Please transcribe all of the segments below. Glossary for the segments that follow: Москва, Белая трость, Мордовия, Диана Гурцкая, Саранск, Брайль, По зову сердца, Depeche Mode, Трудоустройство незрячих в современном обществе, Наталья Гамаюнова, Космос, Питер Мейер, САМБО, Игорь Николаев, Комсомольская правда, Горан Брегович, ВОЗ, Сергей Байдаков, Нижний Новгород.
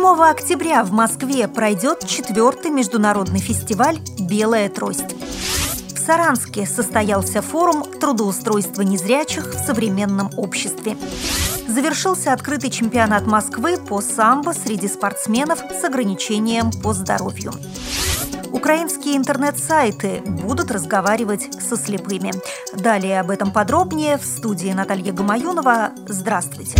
7 октября в Москве пройдет 4-й международный фестиваль «Белая трость». В Саранске состоялся форум «Трудоустройство незрячих в современном обществе». Завершился открытый чемпионат Москвы по самбо среди спортсменов с ограничением по здоровью. Украинские интернет-сайты будут разговаривать со слепыми. Далее об этом подробнее в студии Наталья Гамаюнова. Здравствуйте.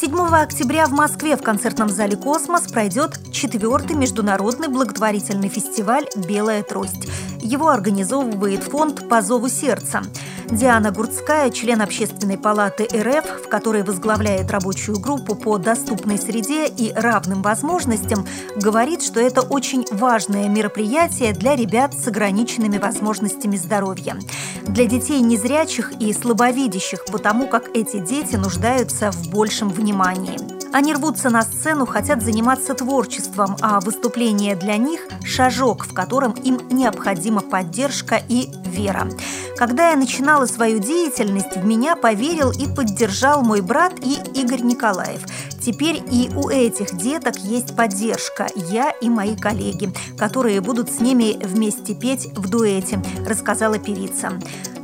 7 октября в Москве в концертном зале «Космос» пройдет 4-й международный благотворительный фестиваль «Белая трость». Его организовывает фонд «По зову сердца». Диана Гурцкая, член Общественной палаты РФ, в которой возглавляет рабочую группу по доступной среде и равным возможностям, говорит, что это очень важное мероприятие для ребят с ограниченными возможностями здоровья. Для детей незрячих и слабовидящих, потому как эти дети нуждаются в большем внимании. Они рвутся на сцену, хотят заниматься творчеством, а выступление для них – шажок, в котором им необходима поддержка и вера. Когда я начинала свою деятельность, в меня поверил и поддержал мой брат и Игорь Николаев. Теперь и у этих деток есть поддержка, я и мои коллеги, которые будут с ними вместе петь в дуэте, рассказала певица.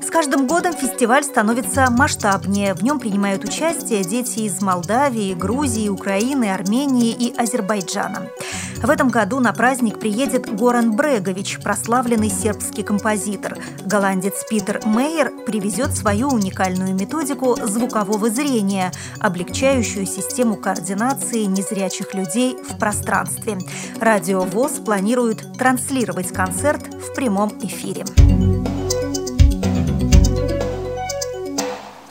С каждым годом фестиваль становится масштабнее. В нем принимают участие дети из Молдавии, Грузии, Украины, Армении и Азербайджана. В этом году на праздник приедет Горан Брегович, прославленный сербский композитор. Голландец Питер Мейер привезет свою уникальную методику звукового зрения, облегчающую систему координации незрячих людей в пространстве. Радио ВОЗ планирует транслировать концерт в прямом эфире.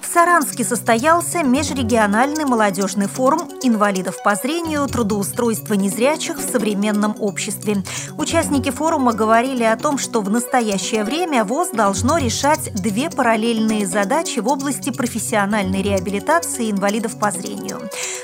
В Саранске состоялся межрегиональный молодежный форум инвалидов по зрению, трудоустройство незрячих в современном обществе. Участники форума говорили о том, что в настоящее время ВОЗ должно решать две параллельные задачи в области профессиональной реабилитации инвалидов по зрению: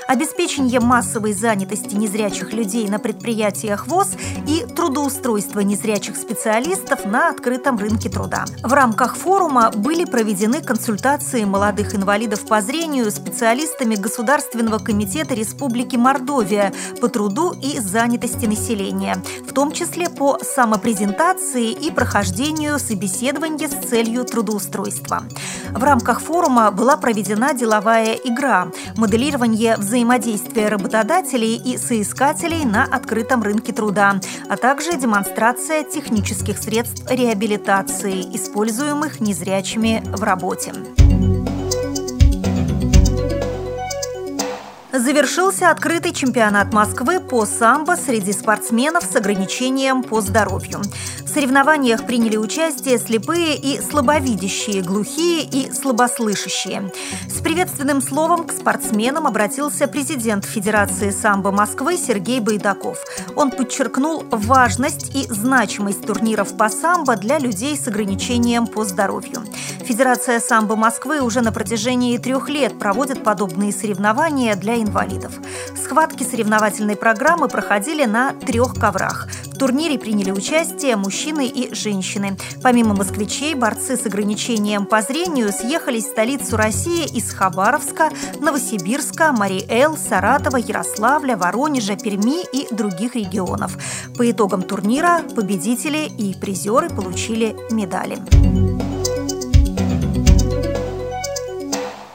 обеспечение массовой занятости незрячих людей на предприятиях ВОЗ и трудоустройство незрячих специалистов на открытом рынке труда. В рамках форума были проведены консультации молодых инвалидов по зрению специалистами Государственного комитета Республики Мордовия по труду и занятости населения, в том числе по самопрезентации и прохождению собеседования с целью трудоустройства. В рамках форума была проведена деловая игра «Моделирование взаимодействия работодателей и соискателей на открытом рынке труда», а также демонстрация технических средств реабилитации, используемых незрячими в работе. Завершился открытый чемпионат Москвы по самбо среди спортсменов с ограничением по здоровью. В соревнованиях приняли участие слепые и слабовидящие, глухие и слабослышащие. С приветственным словом к спортсменам обратился президент Федерации самбо Москвы Сергей Байдаков. Он подчеркнул важность и значимость турниров по самбо для людей с ограничением по здоровью. Федерация самбо Москвы уже на протяжении 3 лет проводит подобные соревнования для инвалидов. Схватки соревновательной программы проходили на 3 коврах. В турнире приняли участие мужчины и женщины. Помимо москвичей, борцы с ограничением по зрению съехались в столицу России из Хабаровска, Новосибирска, Мариэл, Саратова, Ярославля, Воронежа, Перми и других регионов. По итогам турнира победители и призеры получили медали.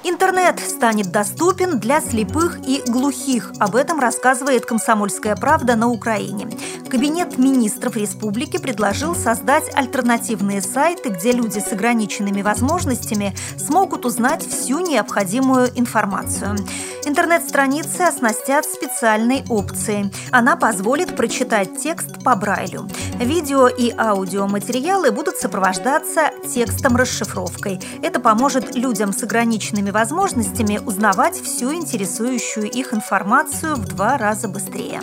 Интернет станет доступен для слепых и глухих. Об этом рассказывает «Комсомольская правда» на Украине. Кабинет министров республики предложил создать альтернативные сайты, где люди с ограниченными возможностями смогут узнать всю необходимую информацию. Интернет-страницы оснастят специальной опцией. Она позволит прочитать текст по Брайлю. Видео и аудиоматериалы будут сопровождаться текстом-расшифровкой. Это поможет людям с ограниченными возможностями узнавать всю интересующую их информацию в 2 раза быстрее.